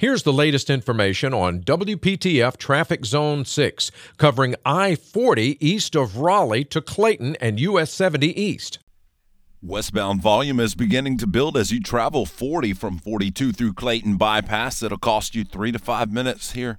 Here's the latest information on WPTF Traffic Zone 6, covering I-40 east of Raleigh to Clayton and US 70 east. Westbound volume is beginning to build as you travel 40 from 42 through Clayton Bypass. It'll cost you 3 to 5 minutes here.